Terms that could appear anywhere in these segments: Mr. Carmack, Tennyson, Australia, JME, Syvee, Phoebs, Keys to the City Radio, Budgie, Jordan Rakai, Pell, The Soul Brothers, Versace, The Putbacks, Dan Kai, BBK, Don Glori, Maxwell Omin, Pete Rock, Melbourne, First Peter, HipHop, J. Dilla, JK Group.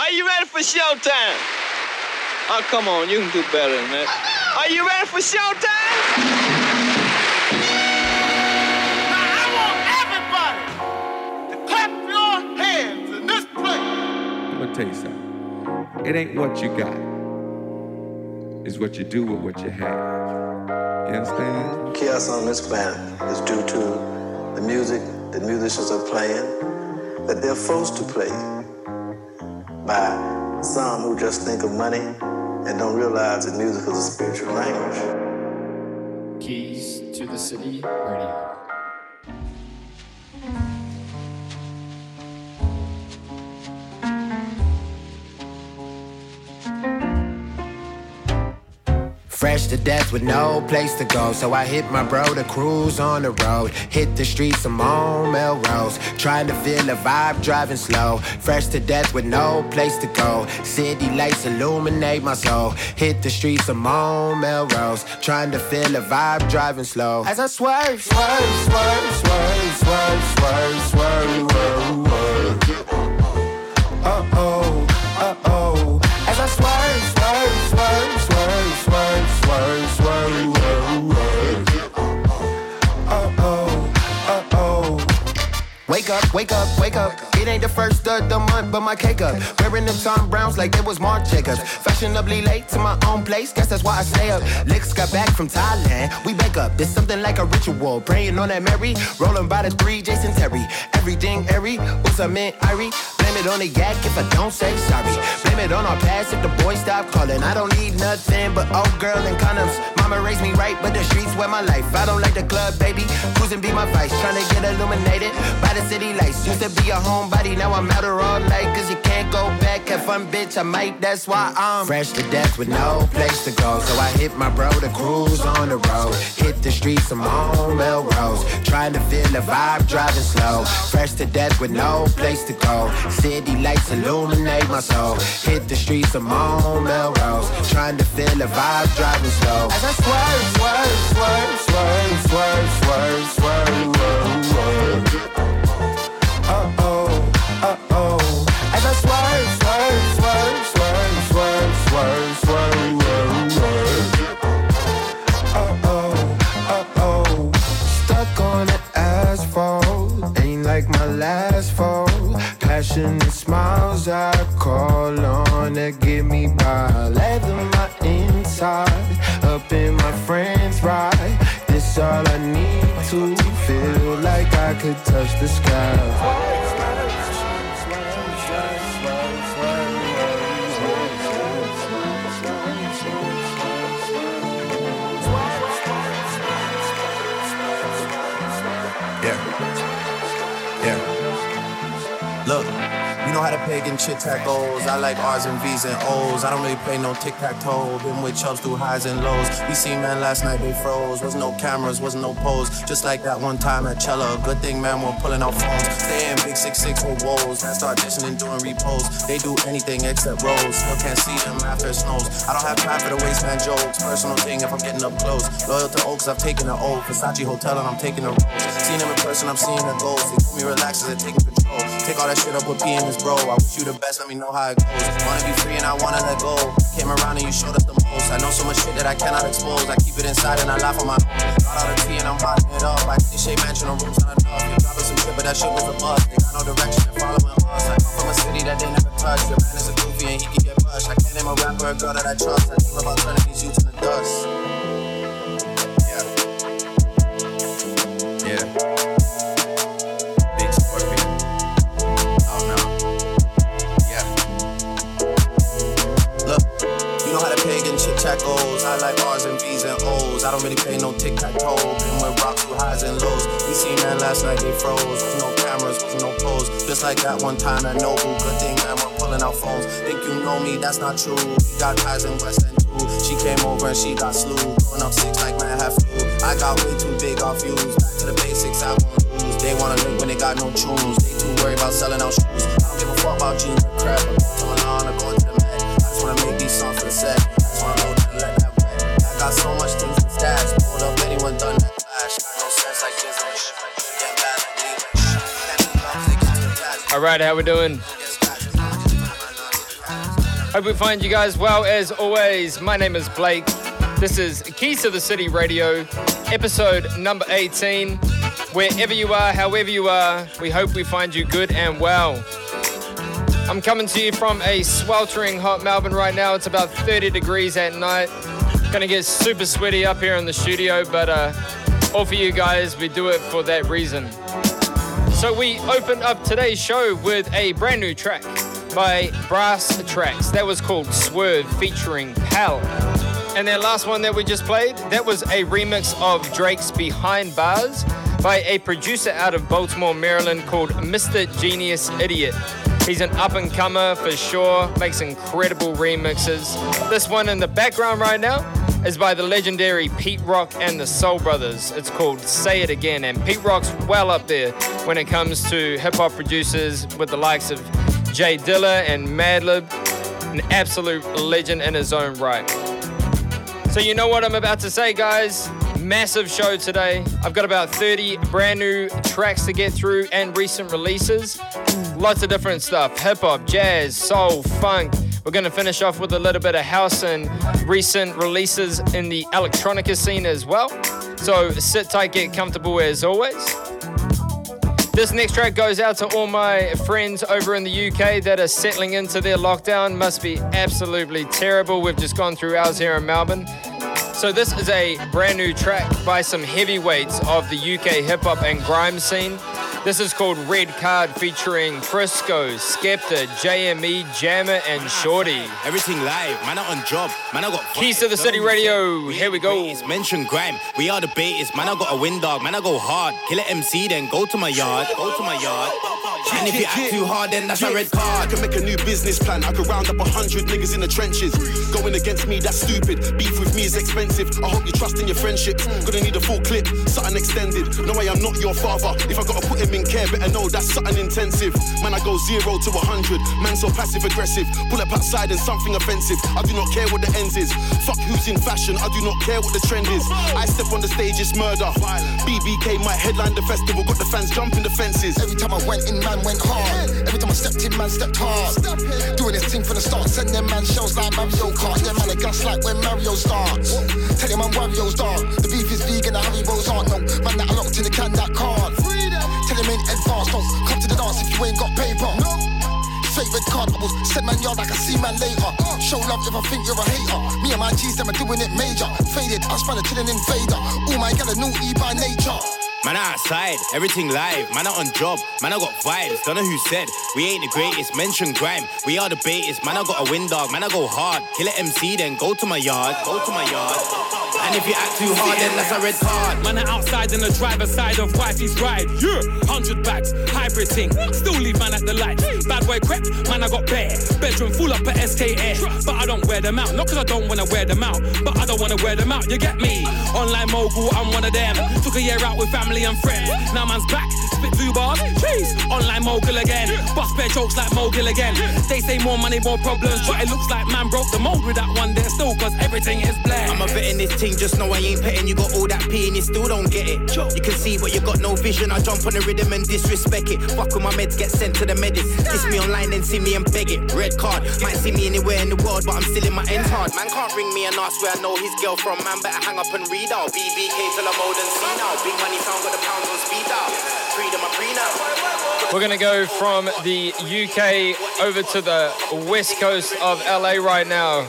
Are you ready for showtime? Oh, come on, you can do better than that. Are you ready for showtime? Now, I want everybody to clap your hands in this place. I'm gonna tell you something. It ain't what you got. It's what you do with what you have. You understand? Chaos on this planet is due to the music that musicians are playing, that they're forced to play by some who just think of money and don't realize that music is a spiritual language. Keys to the City Radio. Fresh to death with no place to go, so I hit my bro to cruise on the road. Hit the streets, I'm on Melrose, trying to feel the vibe, driving slow. Fresh to death with no place to go, city lights illuminate my soul. Hit the streets, I'm on Melrose, trying to feel the vibe, driving slow. As I swerve, swerve, swerve, swerve, swerve, swerve, swerve, swerve, swerve. Uh-oh, uh-oh. As I swerve, swerve, swerve, swerve, swerve, swerve, swerve, swerve. Uh-oh, uh-oh. Wake up, wake up, wake up. It ain't the first of the month, but my cake up. Wearing them Tom Browns like it was Marc Jacobs. Fashionably late to my own place, guess that's why I stay up. Licks got back from Thailand, we bake up. There's something like a ritual, praying on that Mary. Rolling by the three, Jason Terry. Everything airy, Usamin Irie. Blame it on the yak if I don't say sorry. Blame it on our past if the boys stop calling. I don't need nothing but old girl and condoms. Mama raised me right, but the streets wear my life. I don't like the club, baby. Cruising be my vice. Trying to get illuminated by the city lights. Used to be a homebody, now I'm out her all night. Cause you can't go back. Have fun, bitch, I might. That's why I'm fresh to death with no place to go. So I hit my bro to cruise on the road. Hit the streets, I'm on Melrose. Trying to feel the vibe, driving slow. Fresh to death with no place to go. City lights illuminate my soul. Hit the streets, I'm on Melrose. Trying to feel the vibe, driving slow. As I swerve, swerve, swerve, swerve, swerve, swerve, swerve, swerve, swerve. Uh-oh, uh-oh. As I swerve, swerve, swerve, swerve, swerve, swerve, swerve, swerve. Uh-oh, uh-oh. Stuck on the asphalt. Ain't like my last fall. Passion and smiles I call on to get me by. Leather my inside, up in my friend's ride. This all I need to feel like I could touch the sky. Yeah, yeah. Look, you know how to play in chit-tac-goes. I like R's and V's and O's. I don't really play no tic-tac-toe. Been with chubs through highs and lows. We seen man last night, they froze. Wasn't no cameras, wasn't no pose. Just like that one time at Cella. Good thing man, we're pulling out phones. Stay in big 6-6 with woes. Man start dishing and doing repose. They do anything except rose. Still can't see them after it snows. I don't have time for the waste man jokes. Personal thing if I'm getting up close. Loyal to Oaks, I've taken an O. Versace Hotel and I'm taking a road. Seen them in person, I'm seeing the goals. They keep me relaxed as they take control. Take all that shit up with P and his bro. I wish you the best, let me know how it goes. Wanna be free and I wanna let go. Came around and you showed up the most. I know so much shit that I cannot expose. I keep it inside and I laugh on my own. Got out of tea and I'm bottling it up. I think shade mansion on rooms on a dog. You're dropping some shit, but that shit was a bust. They got no direction, they're following us. I come from a city that they never touched. Your man is a goofy and he can get pushed. I can't name a rapper or a girl that I trust. I think about turning these youths in the dust. Yeah. Yeah. Goals. I like R's and V's and O's. I don't really play no tic-tac-toe. Been with rocks through highs and lows. We seen man last night, they froze. With no cameras, with no pose. Just like that one time at Noble. Good thing man, we're pulling out phones. Think you know me, that's not true. We got guys in West End too. She came over and she got slew. Growing up six like man have flu. I got way too big off views. Back to the basics, I won't lose. They wanna link when they got no tunes. They too worried about selling out shoes. I don't give a fuck about jeans or crap. I'm going on, I'm going to the Met. I just wanna make these songs for the set. Got so much things to stash. Pulled up, anyone done that flash. Got no sense like this. All right, how we doing? Hope we find you guys well as always. My name is Blake. This is Keys to the City Radio, episode number 18. Wherever you are, however you are, we hope we find you good and well. I'm coming to you from a sweltering hot Melbourne right now. It's about 30 degrees at night. Gonna get super sweaty up here in the studio, but all for you guys, we do it for that reason. So we opened up today's show with a brand new track by Brasstracks. That was called Swerve featuring Pell. And that last one that we just played, that was a remix of Drake's Behind Bars by a producer out of Baltimore, Maryland called Mr. Genius Idiot. He's an up-and-comer for sure, makes incredible remixes. This one in the background right now is by the legendary Pete Rock and the Soul Brothers. It's called Say It Again, and Pete Rock's well up there when it comes to hip-hop producers with the likes of J. Dilla and Madlib, an absolute legend in his own right. So you know what I'm about to say, guys. Massive show today. I've got about 30 brand new tracks to get through and recent releases. Lots of different stuff, hip-hop, jazz, soul, funk. We're going to finish off with a little bit of house and recent releases in the electronica scene as well. So sit tight, get comfortable as always. This next track goes out to all my friends over in the UK that are settling into their lockdown. Must be absolutely terrible. We've just gone through ours here in Melbourne. So this is a brand new track by some heavyweights of the UK hip-hop and grime scene. This is called Red Card featuring Frisco, Skepta, JME, Jammer, and Shorty. Everything live, man out on job, man I got... Keys to the City Radio, here we go. It's mentioned grime, we are the baiters, man I got a wind dog, man I go hard. Kill an MC then go to my yard. And if you act too hard then that's a red card. I can make a new business plan, I could round up 100 niggas in the trenches. Going against me, that's stupid, beef with me is expensive. I hope you trust in your friendship, gonna need a full clip, something extended. No way I'm not your father, if I gotta put him in care, better know that's something intensive. Man, I go 0 to 100. Man, so passive aggressive. Pull up outside and something offensive. I do not care what the ends is. Fuck who's in fashion. I do not care what the trend is. I step on the stage, it's murder. BBK might headline the festival. Got the fans jumping the fences. Every time I went in, man went hard. Every time I stepped in, man stepped hard. Doing this thing from the start. Send them man shells like Mario Kart. Yeah, man, a gas like when Mario starts. Tell them I'm Wario's dark. The beef is vegan, the Haribo's aren't. No, man, that I locked in the can, that can't. Advanced, don't come to the dance if you ain't got paper. No. Straight red card bubbles, send man yard like I see man later. Show love if I think you're a hater. Me and my G's, them are doing it major. Faded, I was trying to kill an invader. All my gal are naughty by nature. Man outside, everything live, man out on job, man I got vibes, don't know who said, we ain't the greatest, mention grime, we are the baitest, man I got a wind dog, man I go hard, kill an MC then go to my yard, and if you act too hard then that's a red card. Man outside in the driver's side of wifey's ride, yeah, 100 bags, hybrid thing, still leave man at the light, bad boy crep, man I got bare, bedroom full up at SKA, but I don't wear them out, not cause I don't wanna wear them out, but I don't wanna wear them out, you get me, online mogul, I'm one of them, took a year out with family. And friends. Now man's back, spit blue bars, cheese, online mogul again, bust bare jokes like mogul again, they say more money, more problems, but it looks like man broke the mold with that one there still, cause everything is black. I'm a vet in this thing, just know I ain't petting, you got all that pee and you still don't get it, you can see but you got no vision, I jump on the rhythm and disrespect it, fuck with my meds, get sent to the medics, kiss me online then see me and beg it, red card, might see me anywhere in the world but I'm still in my ends hard, man can't ring me and ask where I know his girl from, man better hang up and read out, BBK till I'm old and see now, big money sound. We're going to go from the UK over to the west coast of LA right now.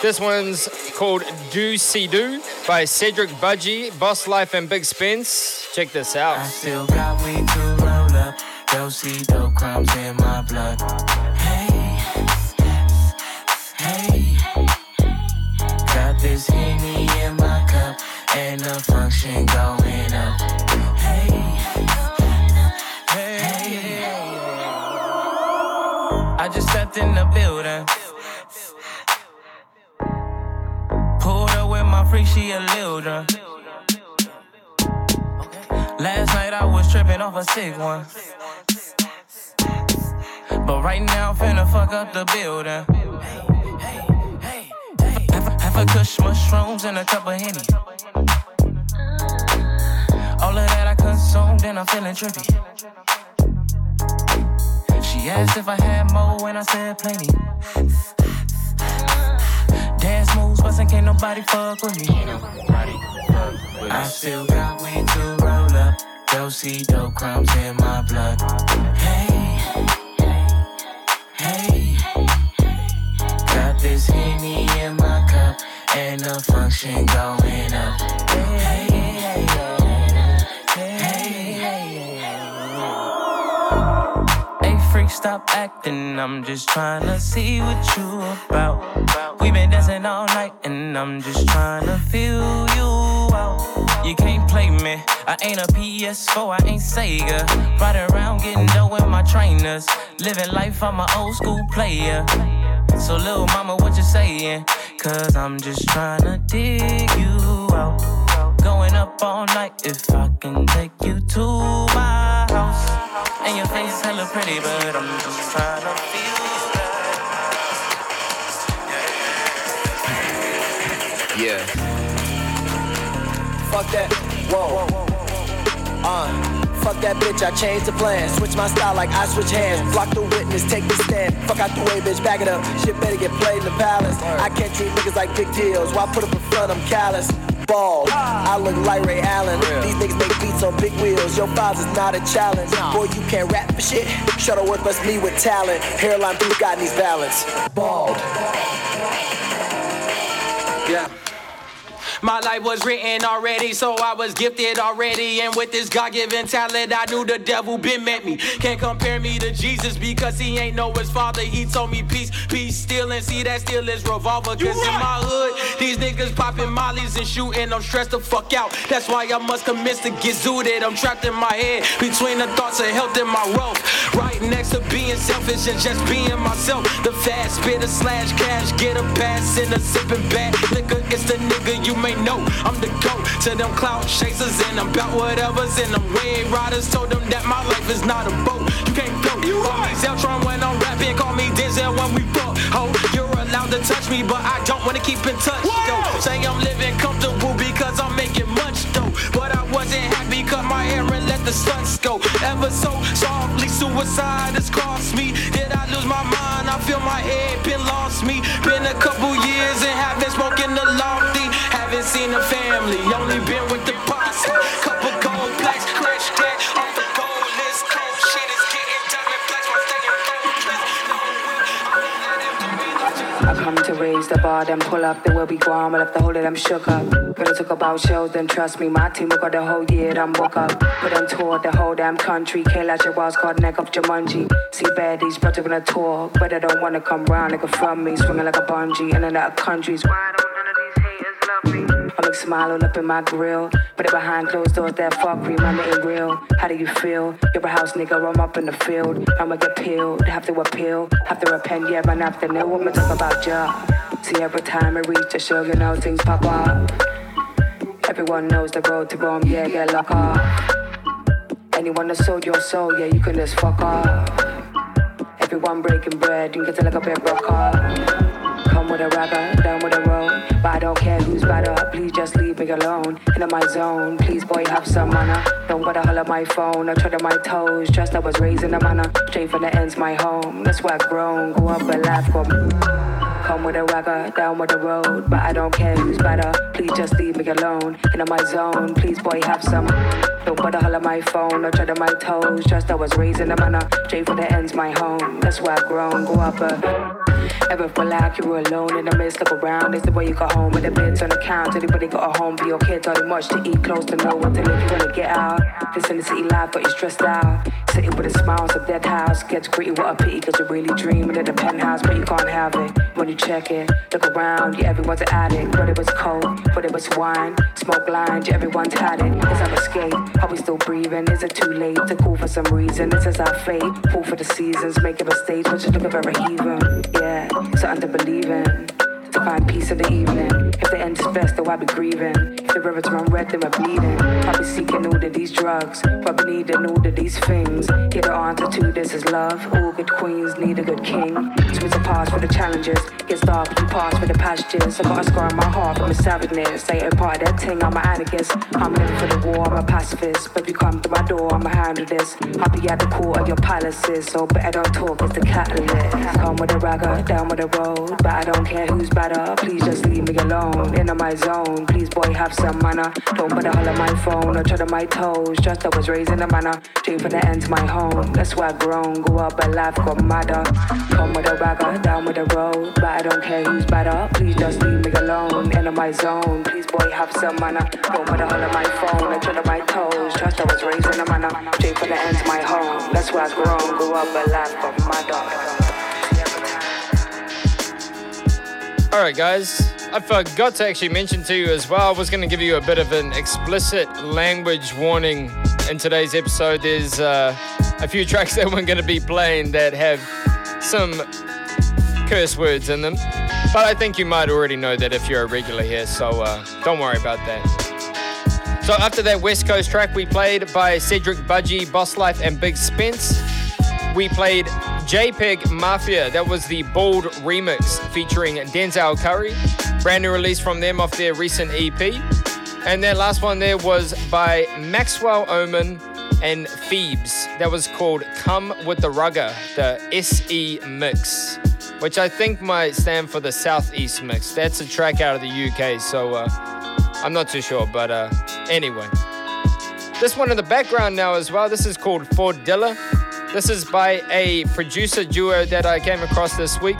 This one's called Do See Do by Cedric, Budgie, Boss Life and Big Spence. Check this out. I still got way too rolled up. Do see do crimes in my blood. Hey. Got this Henny in my cup. And the function going up. Hey. I just stepped in the building. Pulled up with my freak, she a little drunk. Last night I was tripping off a sick one. But right now I'm finna fuck up the building. Half a kush mushrooms and a cup of Henny. All of that I consumed and I'm feeling trippy. She Asked if I had more and I said plenty. Dance moves wasn't, can't nobody fuck with me. I still got weed to roll up. Do-si-do crumbs in my blood. Hey, got this Henny in my cup and the function going up. Stop acting, I'm just trying to see what you about. We been dancing all night and I'm just trying to feel you out. You can't play me, I ain't a PS4, I ain't Sega. Riding around getting dough with my trainers, living life, I'm an old school player. So little mama, what you saying? Cause I'm just trying to dig you out. Going up all night if I can take you to my house. And your face is hella pretty, but I'm just trying to feel that. Yeah. Fuck that. Whoa. Fuck that bitch, I changed the plan. Switch my style like I switch hands. Block the witness, take the stand. Fuck out the way, bitch, back it up. Shit better get played in the palace. I can't treat niggas like big deals. Why put up a front, I'm callous. Bald. I look like Ray Allen. Yeah. These niggas make beats on big wheels. Your files is not a challenge. No. Boy, you can't rap for shit. Shuttle work must me with talent. Hairline blue got these balance. Bald. Yeah. My life was written already, so I was gifted already. And with this God-given talent, I knew the devil been met me. Can't compare me to Jesus because he ain't know his father. He told me peace, peace, still, and see that still is revolver. Cause in my hood, these niggas popping mollies and shooting. I'm stressed the fuck out. That's why I must commence to get zooted. I'm trapped in my head between the thoughts of health and my wealth. Right next to being selfish and just being myself. The fast bitter slash cash, get a pass in a sipping bag. Liquor, it's the nigga you may know. I'm the goat to them cloud chasers and I'm about whatever's in them. Wave riders told them that my life is not a boat. You can't go. You call me Zeltron when I'm rapping. Call me Denzel when we fuck. Ho, you're allowed to touch me, but I don't want to keep in touch. Though. Say I'm living comfortable because I'm making much though. But I wasn't happy cut my hair and let the suns go. Ever so softly suicide has crossed me. Did I lose my mind? I feel my head pin lost me. Been a couple years and haven't spoken the lofty. Haven't seen the family, only been with the posse. Couple gold plaques, crash, crash, off the gold list. Cold shit is getting diamond plaques, my staying. I come to raise the bar, then pull up. They will be gone, I left the whole of them shook up. When I talk about shows, then trust me, my team, we got the whole year, then woke up. Put them toward the whole damn country. Kayla, your walls caught neck up Jumanji. See baddies, but they're gonna talk. But they don't wanna come round like a from me. Swinging like a bungee, in and out of countries. Why don't none of these haters love me? I look smile all up in my grill, but it behind closed doors that fuckery, mama ain't real. How do you feel? You're a house nigga, I'm up in the field. I'ma get peeled, have to appeal, have to repent, yeah, run after new. I'ma talk about ya. See, every time I reach the show, you know things pop up. Everyone knows the road to Rome, yeah, get locked up. Anyone that sold your soul, yeah, you can just fuck up. Everyone breaking bread, you can tell like a bit broke up. Come with a rapper, down with a road. But I don't care who's better, please just leave me alone. Into my zone, please boy have some manner. Don't gotta holler my phone, I tread on my toes. Trust I was raised in a manner, straight from the ends my home. That's where I've grown, go up and laugh from. Come with a ragga, down with the road. But I don't care who's better, please just leave me alone. Into my zone, please boy have some. Don't bother holler my phone, or tread on my toes. Just I was raised in a manner, straight for the ends my home. That's where I've grown, go up ever feel like you were alone in the midst, look around. It's the way you got home with the bits on the couch. Anybody got a home for your kids, all too much to eat, close to know what to live. You wanna get out, this in the city life, but you stressed out. Sitting with a smile, it's a dead house. Gets gritty, what a pity, cause you're really dreaming of the penthouse, but you can't have it. When you check it, look around, yeah, everyone's an addict. But it was cold, but it was wine. Smoke blind, yeah, everyone's had it. It's our escape, are we still breathing? Is it too late to call for some reason? This is our fate, fool for the seasons. Making mistakes, but just looking very even. Yeah, something to believe in. To find peace in the evening. If the end is best, though I be grieving. The river run red, them are bleeding. Probably seeking all of these drugs. Probably needing all of these things. Here there aren't a two, this is love. All good queens need a good king. So it's a pass for the challenges. Gets dark, you pass for the pastures. I got a scar on my heart from a savageness. Ain't a part of that ting, I'm an anarchist. I'm living for the war, I'm a pacifist. But if you come to my door, I'ma handle this. I'll be at the court of your palaces. So better don't talk, it's the catalyst. Come with a ragger, down with a road. But I don't care who's better, please just leave me alone. In my zone, please boy have some manner. Don't bother holler my phone or tread on my toes. Just I was raised in a manner. Dream from the end to my home. That's why I grown, go up, but life got madder. Come with a ragger, down with a road. But I don't care who's better, please just leave me alone. In my zone, please boy have some manner. Don't bother holler my phone or tread on my toes. Just I was raised in a manner. Dream from the end to my home. That's why I grown, go up, but life got madder. Alright guys, I forgot to actually mention to you as well, I was going to give you a bit of an explicit language warning in today's episode. There's a few tracks that we're going to be playing that have some curse words in them, but I think you might already know that if you're a regular here, so don't worry about that. So after that West Coast track we played by Cedric, Budgie, Boss Life and Big Spence, we played JPEGMAFIA. That was the Bald remix featuring Denzel Curry. Brand new release from them off their recent EP. And that last one there was by Maxwell Omin and Phoebs. That was called Come With The Rugger, the SE mix, which I think might stand for the Southeast mix. That's a track out of the UK, so I'm not too sure, but anyway. This one in the background now as well, this is called For Dilla. This is by a producer duo that I came across this week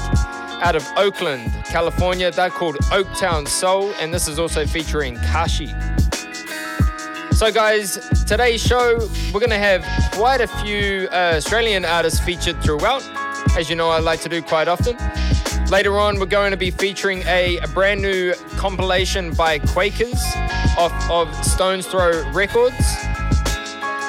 out of Oakland, California. They're called Oaktown Soul, and this is also featuring Kashi. So guys, today's show, we're going to have quite a few Australian artists featured throughout, as you know I like to do quite often. Later on, we're going to be featuring a brand new compilation by Quakers off of Stone's Throw Records.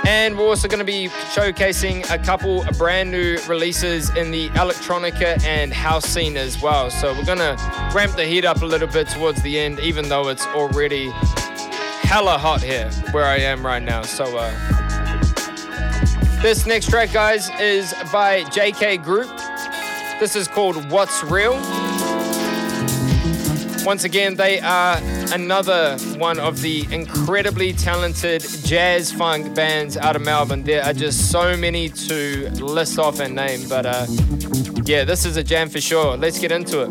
And we're also going to be showcasing a couple of brand new releases in the electronica and house scene as well. So we're going to ramp the heat up a little bit towards the end, even though it's already hella hot here where I am right now. So this next track, guys, is by JK Group. This is called What's Real. Once again, they are another one of the incredibly talented jazz funk bands out of Melbourne. There are just so many to list off and name, but yeah, this is a jam for sure. Let's get into it.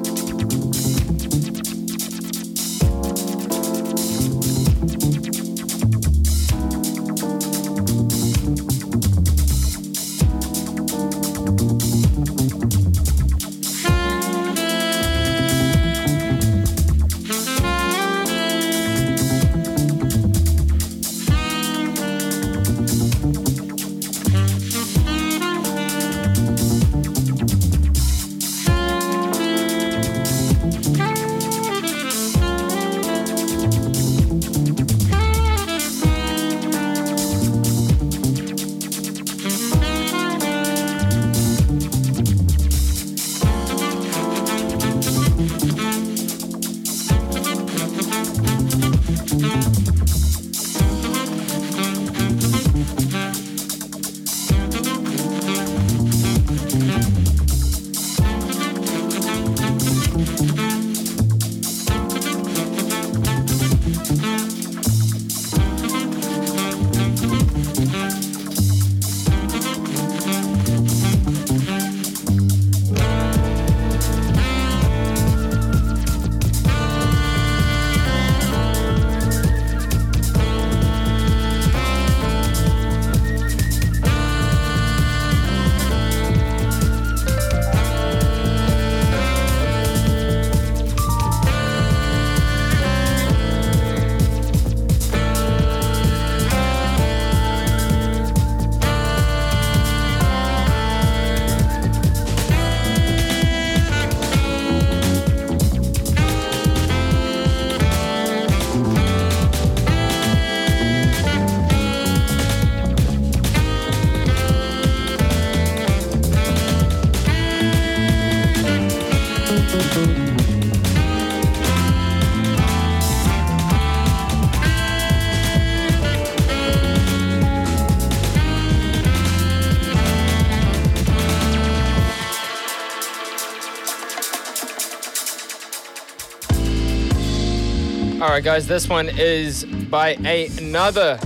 Alright guys, this one is by another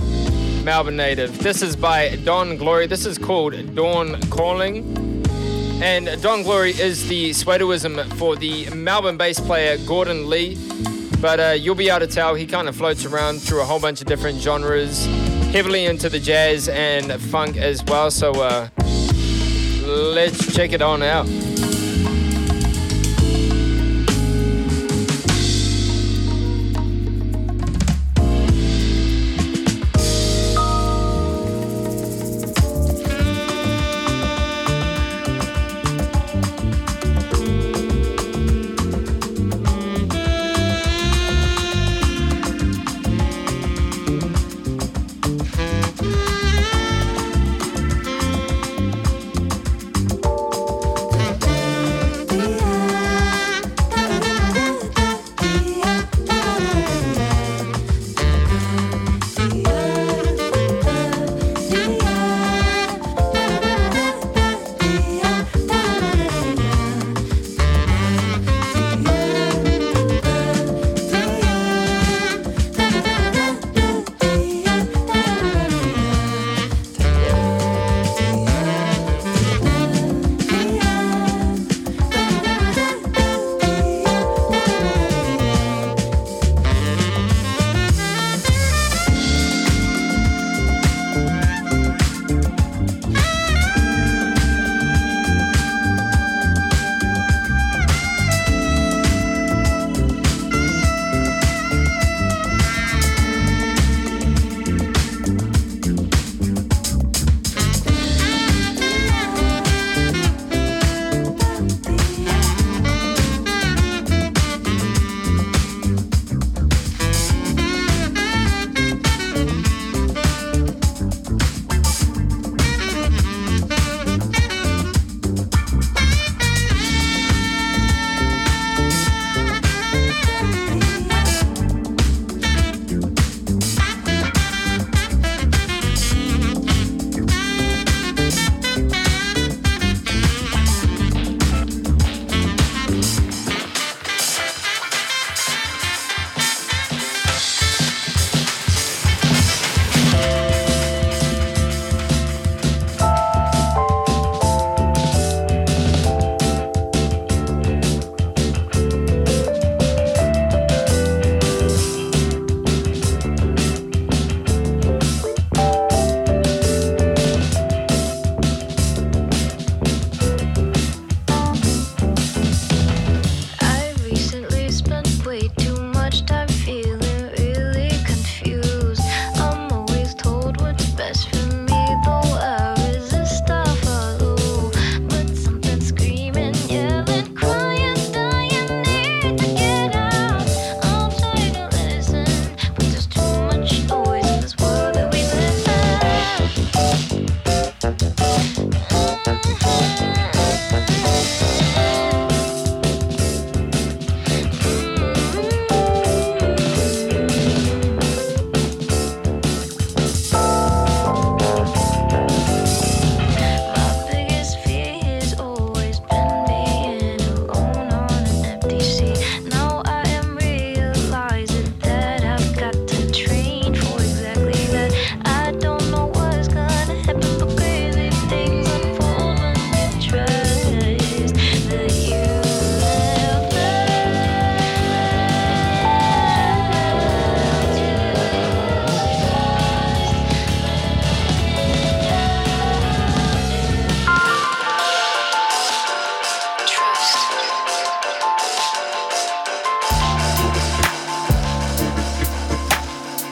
Melbourne native. This is by Don Glori. This is called Dawn Calling. And Don Glori is the pseudonym for the Melbourne bass player Gordon Lee. But you'll be able to tell he kind of floats around through a whole bunch of different genres, heavily into the jazz and funk as well. So let's check it on out.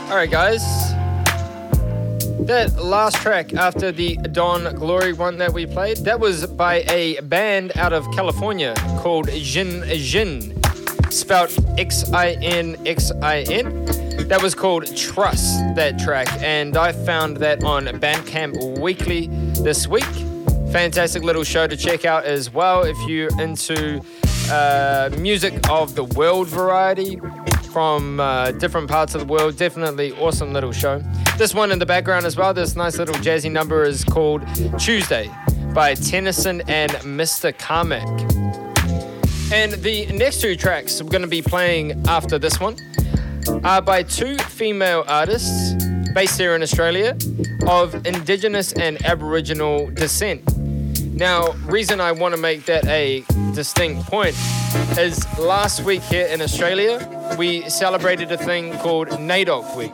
Alright guys, that last track after the Don Glori one that we played, that was by a band out of California called Xin, spelled XINXIN. That was called Trust, that track, and I found that on Bandcamp Weekly this week. Fantastic little show to check out as well if you're into music of the world variety. From different parts of the world. Definitely awesome little show. This one in the background as well, this nice little jazzy number is called Tuesday by Tennyson and Mr. Carmack. And the next two tracks I'm going to be playing after this one are by two female artists based here in Australia of Indigenous and Aboriginal descent. Now, reason I want to make that a distinct point is last week here in Australia, we celebrated a thing called NAIDOC Week.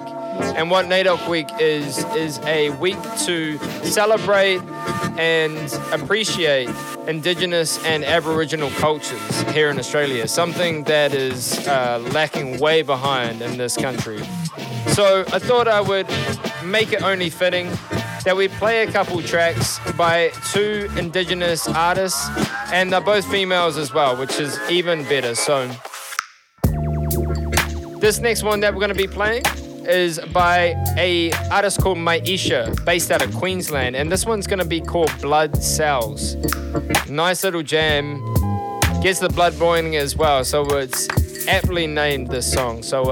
And what NAIDOC Week is a week to celebrate and appreciate Indigenous and Aboriginal cultures here in Australia, something that is lacking way behind in this country. So I thought I would make it only fitting that we play a couple tracks by two Indigenous artists, and they're both females as well, which is even better. So this next one that we're going to be playing is by a artist called Miiesha, based out of Queensland, and this one's gonna be called Blood Cells. Nice little jam, gets the blood boiling as well, so it's aptly named this song. So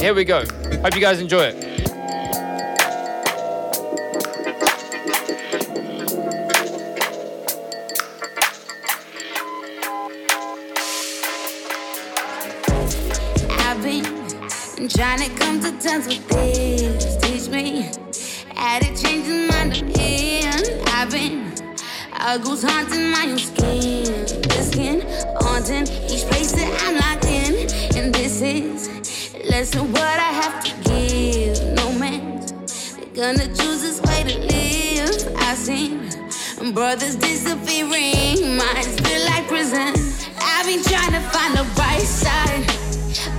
here we go. Hope you guys enjoy it. Trying to come to terms with this. Teach me how to change the mind I'm in. I've been uggles haunting my own skin. The skin haunting each place that I'm locked in. And this is less than what I have to give. No man, they're gonna choose this way to live. I've seen brothers disappearing. Minds feel like prison. I've been trying to find the right side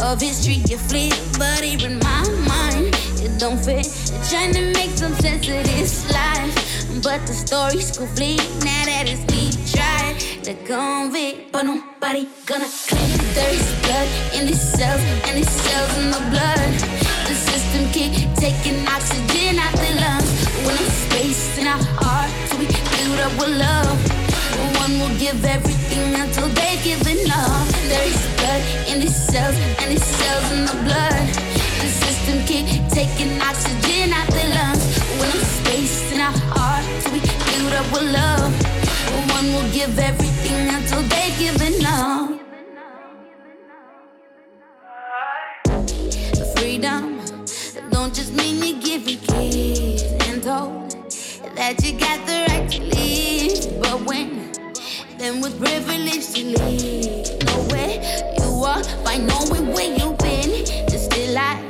of history, you flip, but even my mind, it don't fit. They're trying to make some sense of this life, but the story's complete now that it's deep tried. The convict, but nobody gonna claim that there is blood in these cells, and these cells in the blood. The system keep taking oxygen out the lungs. When it's space in our heart, so we build up with love. One will give everything until they give enough. There is blood in these cells, and these cells in the blood. The system keep taking oxygen out their lungs. When it's space in our hearts, we build up with love. One will give everything until they give enough. Freedom don't just mean you give a kiss and told that you got the right to live, but when then with privilege to leave, nowhere you are by knowing where you've been. And still I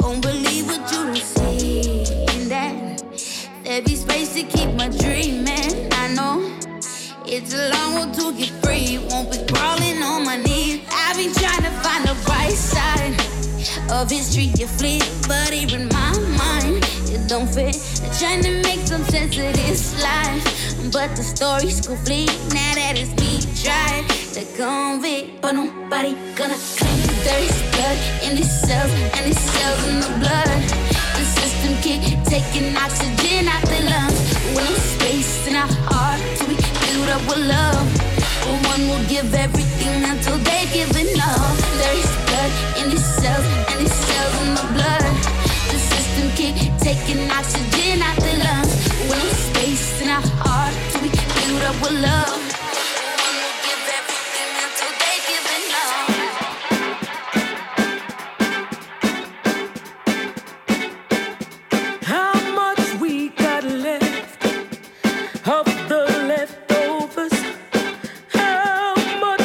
don't believe what you don't see. In that there be space to keep my dreaming. I know it's a long road to get free. Won't be crawling on my knees. I've been trying to find the right side of history, you flip, but even my mind, it don't fit. They're trying to make some sense of this life, but the story's complete now that it's been tried. The convict, but nobody gonna claim that there is blood in these cells, and these cells in the blood. The system keep taking oxygen out their lungs. When it's space in our hearts, we build up with love. One will give everything until they give enough. There is blood in these cells, and these cells in the blood. The system keep taking oxygen out their lungs. When it's space in our hearts, we build up with love. How much we got left of the leftovers? How much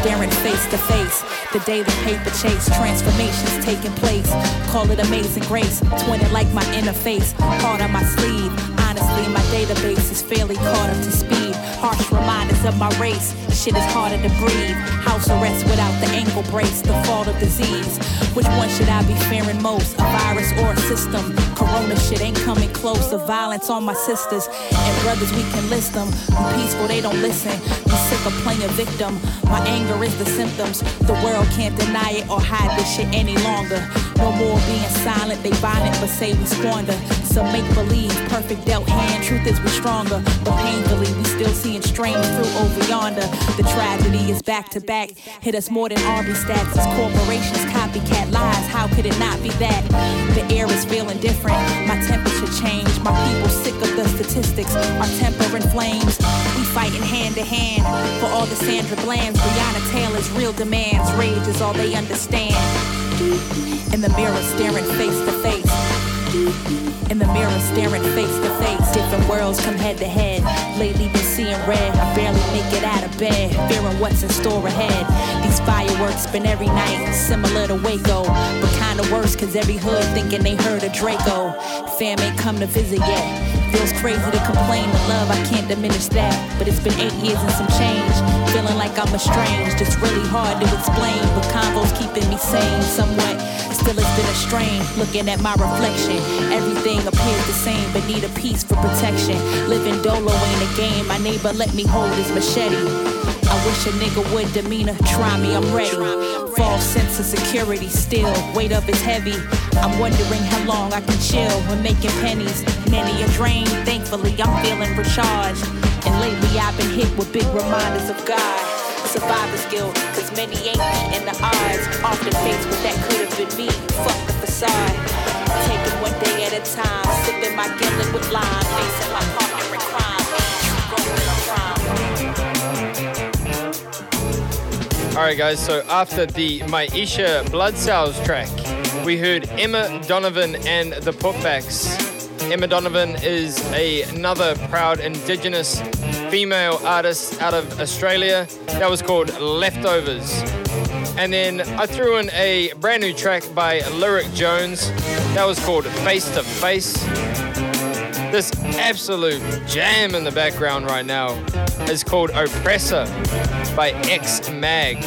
staring face to face. The daily paper chase, transformations taking place. Call it amazing grace, twin it like my interface. Heart on my sleeve, honestly my database is fairly caught up to speed. Harsh reminders of my race, shit is harder to breathe. House arrest without the ankle brace, the fall of disease. Which one should I be fearing most, a virus or a system? Corona shit ain't coming close, the violence on my sisters and brothers, we can list them. I'm peaceful, they don't listen, I'm sick of playing victim. My anger is the symptoms, the world can't deny it or hide this shit any longer. No more being silent, they violent but say we squander. Some make believe, perfect dealt hand, truth is we're stronger. But painfully we still seeing strange through over yonder. The tragedy is back to back, hit us more than army stats. It's corporations, copycat lies, how could it not be that? The air is feeling different, my temperature changed. My people sick of the statistics, our temper in flames. We fighting hand to hand for all the Sandra Bland's, Breonna Taylor's real demands. Rage is all they understand. In the mirror staring face to face. In the mirror staring face to face. Different worlds come head to head. Lately been seeing red, I barely make it out of bed. Fearing what's in store ahead. These fireworks spin every night, similar to Waco, but kinda worse cause every hood thinking they heard of Draco. Fam ain't come to visit yet. Feels crazy to complain, but love, I can't diminish that. But it's been 8 years and some change. Feeling like I'm estranged, it's really hard to explain. But convos keeping me sane somewhat. Still it's been a strain, looking at my reflection. Everything appears the same, but need a piece for protection. Living dolo ain't a game, my neighbor let me hold his machete. I wish a nigga would demeanor, try me, I'm ready. False sense of security still, weight up is heavy. I'm wondering how long I can chill when making pennies. Many a drain, thankfully I'm feeling recharged. And lately I've been hit with big reminders of God. Survivor's guilt, cause many ain't meeting the odds. Often faced with that could have been me, fuck the facade. Taking one day at a time, sipping my gimlet with lime, facing my partner in crime. Alright guys, so after the Miiesha Blood Cells track, we heard Emma Donovan and the Putbacks. Emma Donovan is another proud Indigenous female artist out of Australia. That was called Leftovers. And then I threw in a brand new track by Lyric Jones. That was called Face to Face. This absolute jam in the background right now is called Oppressor by X Mag.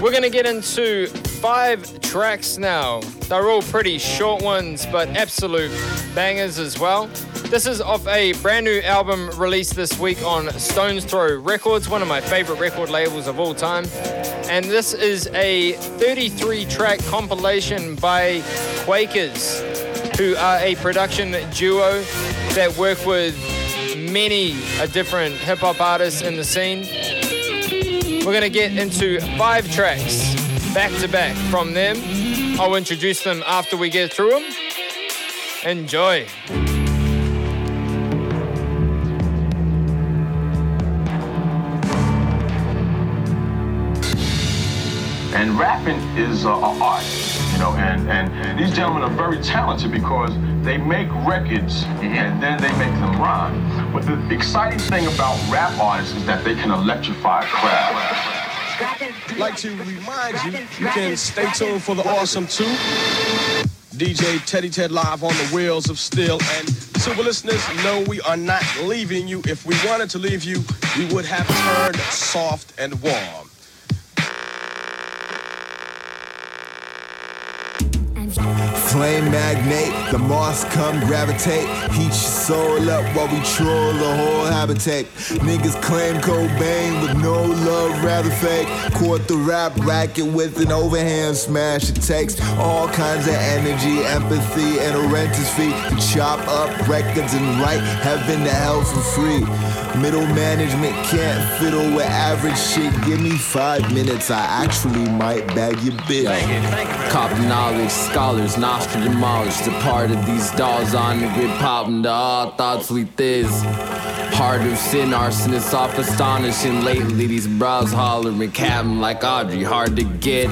We're going to get into 5 tracks now. They're all pretty short ones, but absolute bangers as well. This is off a brand new album released this week on Stone's Throw Records, one of my favorite record labels of all time. And this is a 33-track compilation by Quakers, who are a production duo that work with many different hip-hop artists in the scene. We're going to get into 5 tracks back to back from them. I'll introduce them after we get through them. Enjoy. And rapping is an art, you know, and these gentlemen are very talented because they make records and then they make them rhyme. But the exciting thing about rap artists is that they can electrify a crowd. Like to remind you can stay tuned for the awesome two. DJ Teddy Ted live on the wheels of steel. And super listeners, no, we are not leaving you. If we wanted to leave you, we would have turned soft and warm. Flame magnate, the moss come gravitate. Heat your soul up while we troll the whole habitat. Niggas claim Cobain with no love, rather fake. Caught the rap racket with an overhand smash. It takes all kinds of energy, empathy, and a renter's fee to chop up records and write heaven to hell for free. Middle management can't fiddle with average shit. Give me 5 minutes, I actually might bag your bill. Cop knowledge, scholars, not off to demolish the part of these dolls on the grid, popping to all thoughts with this. Heart of sin, arsonist, off astonishing. Lately, these bras hollering, cabin like Audrey, hard to get.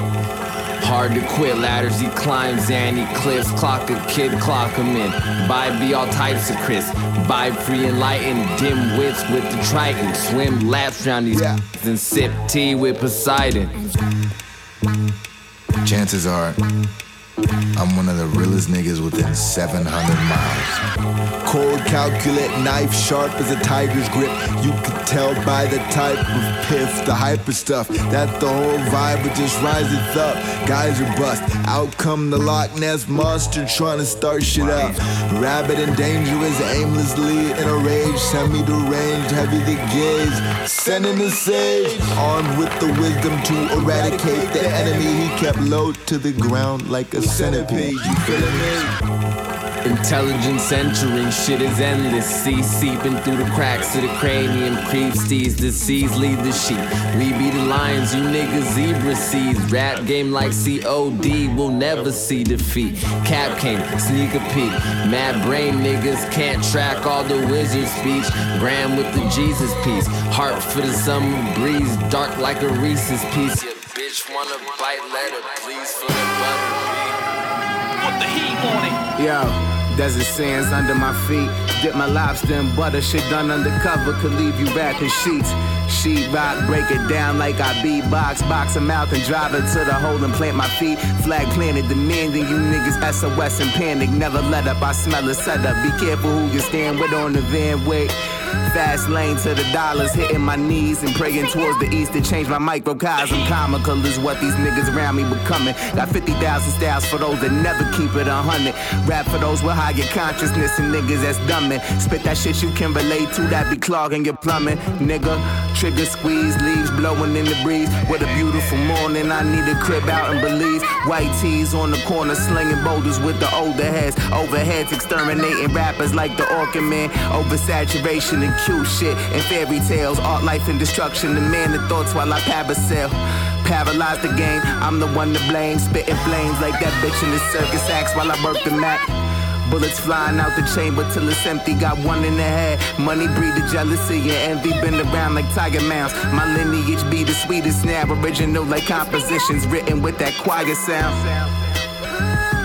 Hard to quit, ladders he climbs and he cliffs. Clock a kid, clock him in. Vibe be all types of Chris. Vibe free enlightened, dim wits with the Triton. Swim laps round these and sip tea with Poseidon. Chances are, I'm one of the realest niggas within 700 miles. Cold, calculate, knife sharp as a tiger's grip. You could tell by the type of piff, the hyper stuff, that the whole vibe would just rises up. Guys are bust, out come the Loch Ness monster trying to start shit up. Rabid and dangerous, aimlessly in a rage, semi-deranged, heavy the gaze, sending the sage. Armed with the wisdom to eradicate the enemy, he kept low to the ground like a centipede, you feelin' me? Intelligent censoring, shit is endless. See seeping through the cracks of the cranium. Creeps, these disease lead the sheep. We be the lions, you niggas zebra seeds. Rap game like COD, we'll never see defeat. Cap came, sneak a peek. Mad brain niggas can't track all the wizard speech. Graham with the Jesus piece. Heart for the summer breeze, dark like a Reese's piece. Your bitch wanna bite, let her please for the weather. The heat on it. Yo, desert sands under my feet. Dip my lobster in butter, shit done undercover could leave you wrapping sheets. Sheet rock, break it down like I beatbox. Box a mouth and drive it to the hole and plant my feet. Flag planted, demanding you niggas SOS and panic. Never let up, I smell a setup. Be careful who you stand with on the van wait. Fast lane to the dollars, hitting my knees and praying towards the east to change my microcosm. Comical is what these niggas around me becoming. Got 50,000 styles for those that never keep it 100. Rap for those with higher consciousness and niggas that's dumbing. Spit that shit you can relate to that be clogging your plumbing. Nigga, trigger squeeze, leaves blowing in the breeze. What a beautiful morning, I need a crib out in Belize. White tees on the corner, slinging boulders with the older heads. Overheads exterminating rappers like the Orchid Man. Oversaturation and cute shit and fairy tales, art, life, and destruction. The man of thoughts while I parasail. Paralyze the game, I'm the one to blame. Spitting flames like that bitch in the circus acts while I work the mat. Bullets flying out the chamber till it's empty. Got one in the head. Money breed the jealousy and envy. Been around like tiger mounds. My lineage be the sweetest now. Original like compositions written with that quiet sound.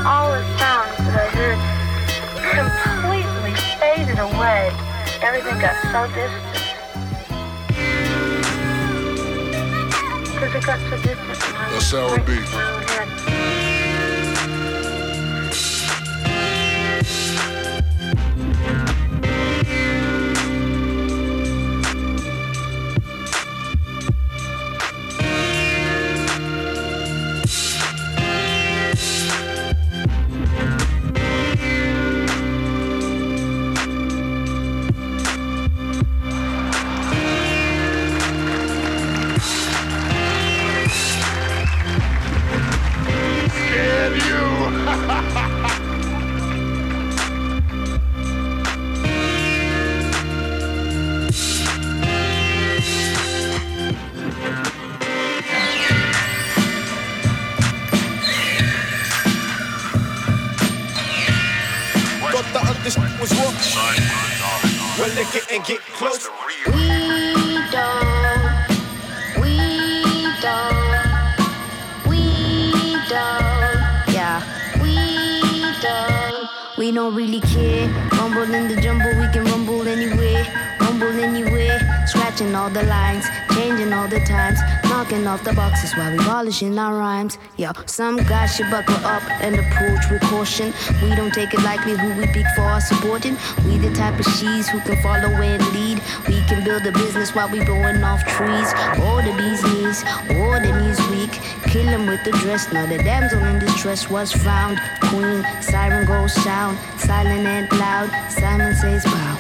All the sounds that I heard completely faded away. Everything got so distant. Because it got so distant. That's how it be. Off the boxes while we polishing our rhymes. Yo, some guys should buckle up and approach with caution. We don't take it lightly who we pick for our supporting. We the type of she's who can follow and lead. We can build a business while we blowing off trees. Or the bee's knees, or the knees weak. Kill him with the dress. Now the damsel in distress was found. Queen, siren goes sound. Silent and loud, Simon says wow.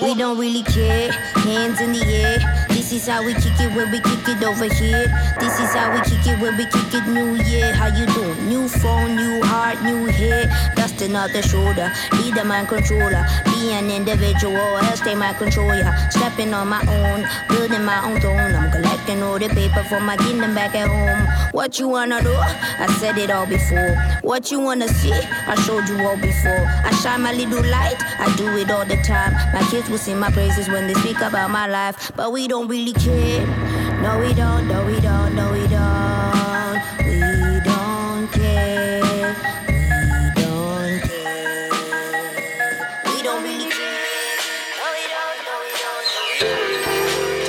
We don't really care, hands in the air. This is how we kick it when we kick it over here. This is how we kick it when we kick it new year. How you doing? New phone, new heart, new hair. Dusting out the shoulder, be the mind controller. Be an individual, else they might control ya. Stepping on my own, building my own throne. I'm collecting all the paper for my kingdom back at home. What you wanna do? I said it all before. What you wanna see? I showed you all before. I shine my little light, I do it all the time. My kids will sing my praises when they speak about my life. But we don't really care. No, we don't, no, we don't, no, we don't. We don't care. We don't care. We don't really care. No, we don't, no, we don't,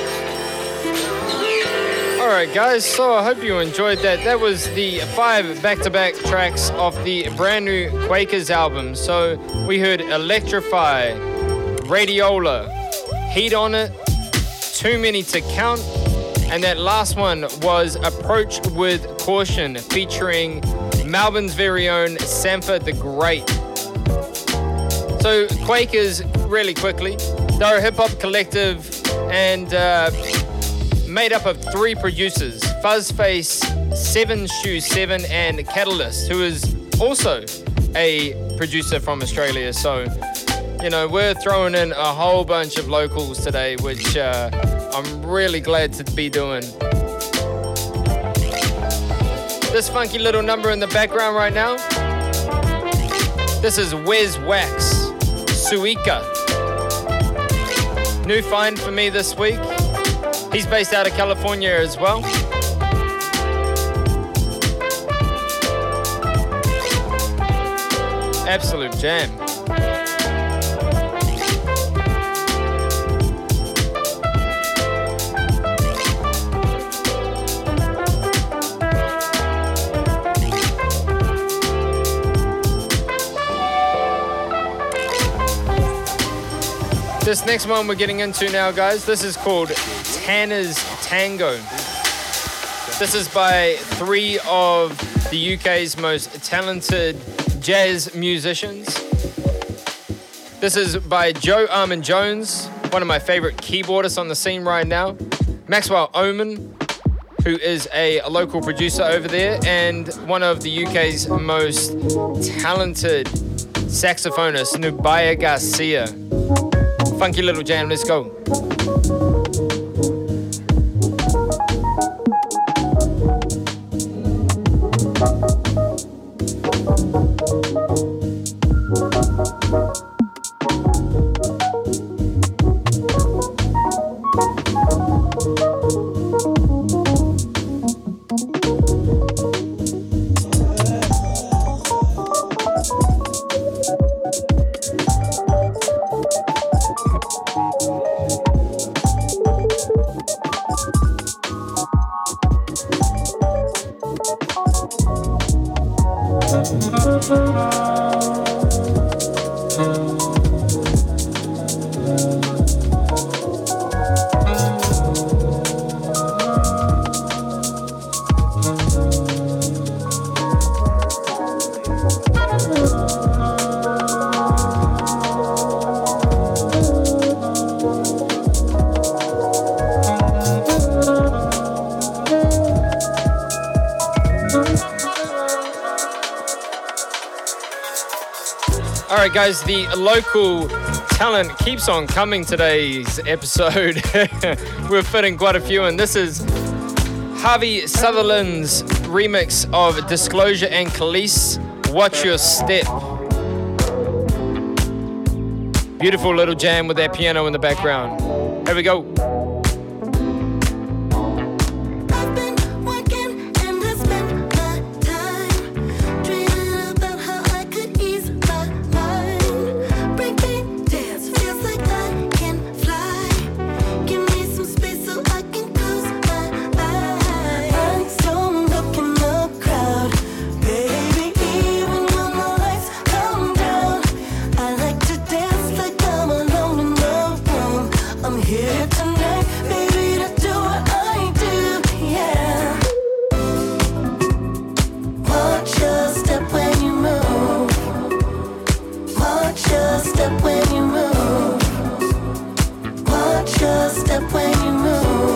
no, we don't. Alright guys, so I hope you enjoyed that. That was the 5 back-to-back tracks of the brand new Quakers album. So we heard Electrify, Radiola, Heat On It, Too Many to Count, and that last one was Approach with Caution featuring Melbourne's very own Sampha the Great. So Quakers, really quickly, they're a hip-hop collective and made up of 3 producers, Fuzzface, Seven Shoe Seven, and Catalyst, who is also a producer from Australia. So, you know, we're throwing in a whole bunch of locals today, which I'm really glad to be doing. This funky little number in the background right now, this is Wes Wax, Suika. New find for me this week. He's based out of California as well. Absolute jam. This next one we're getting into now, guys, this is called Tanner's Tango. This is by 3 of the UK's most talented jazz musicians. This is by Joe Armand-Jones, one of my favourite keyboardists on the scene right now, Maxwell Omin, who is a local producer over there, and one of the UK's most talented saxophonists, Nubia Garcia. Funky little jam, let's go. Alright guys, the local talent keeps on coming today's episode. We're fitting quite a few in. This is Harvey Sutherland's remix of Disclosure and Kelis, Watch Your Step. Beautiful little jam with that piano in the background. Here we go. Watch your step when you move.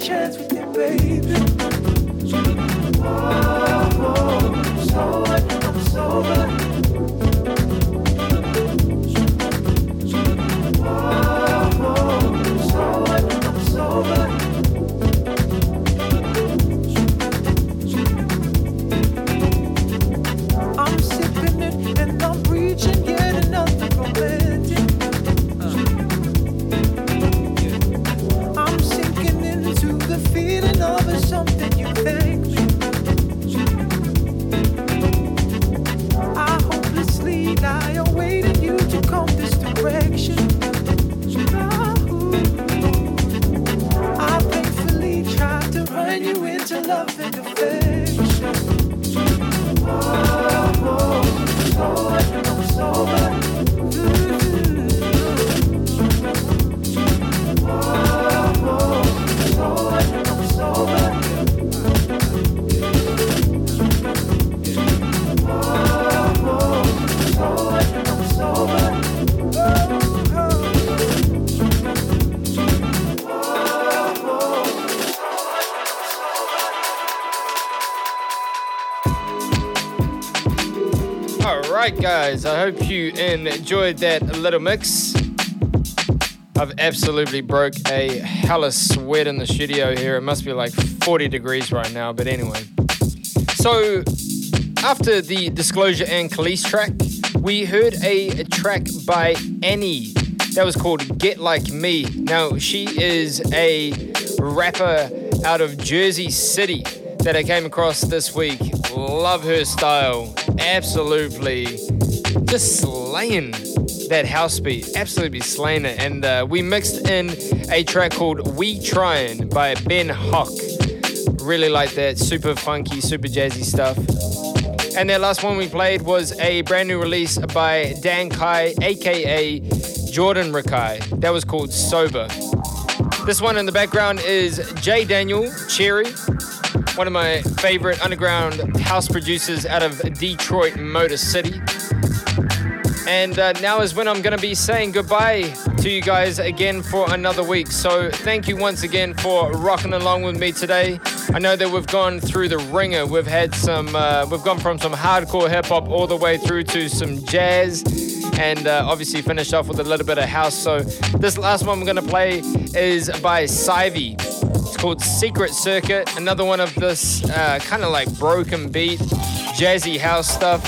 chance with it, baby. Oh, I'm sober, I'm sober. Oh, I'm sober, I'm sober. Guys, I hope you enjoyed that little mix. I've absolutely broke a hella sweat in the studio here. It must be like 40 degrees right now, but anyway. So, after the Disclosure and Kelis track, we heard a track by Annie that was called Get Like Me. Now, she is a rapper out of Jersey City that I came across this week. Love her style. Absolutely just slaying that house beat, absolutely slaying it. And we mixed in a track called We Tryin' by Ben Hock. Really like that, super funky, super jazzy stuff. And that last one we played was a brand new release by Dan Kai, aka Jordan Rakai, that was called Sober. This one in the background is J. Daniel Cherry, one of my favorite underground house producers out of Detroit, Motor City. And now is when I'm going to be saying goodbye to you guys again for another week. So thank you once again for rocking along with me today. I know that we've gone through the ringer. We've had some, we've gone from some hardcore hip hop all the way through to some jazz, and obviously finished off with a little bit of house. So this last one we're going to play is by Syvee. It's called Secret Circuit, another one of this kind of like broken beat, jazzy house stuff.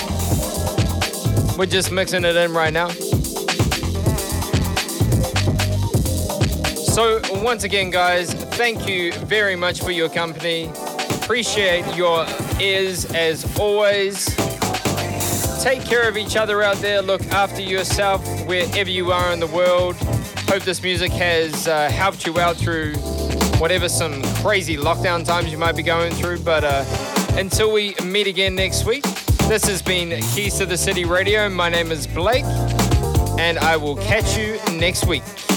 We're just mixing it in right now. So once again, guys, thank you very much for your company. Appreciate your ears as always. Take care of each other out there. Look after yourself wherever you are in the world. Hope this music has helped you out through whatever some crazy lockdown times you might be going through. But until we meet again next week, this has been Keys to the City Radio. My name is Blake, and I will catch you next week.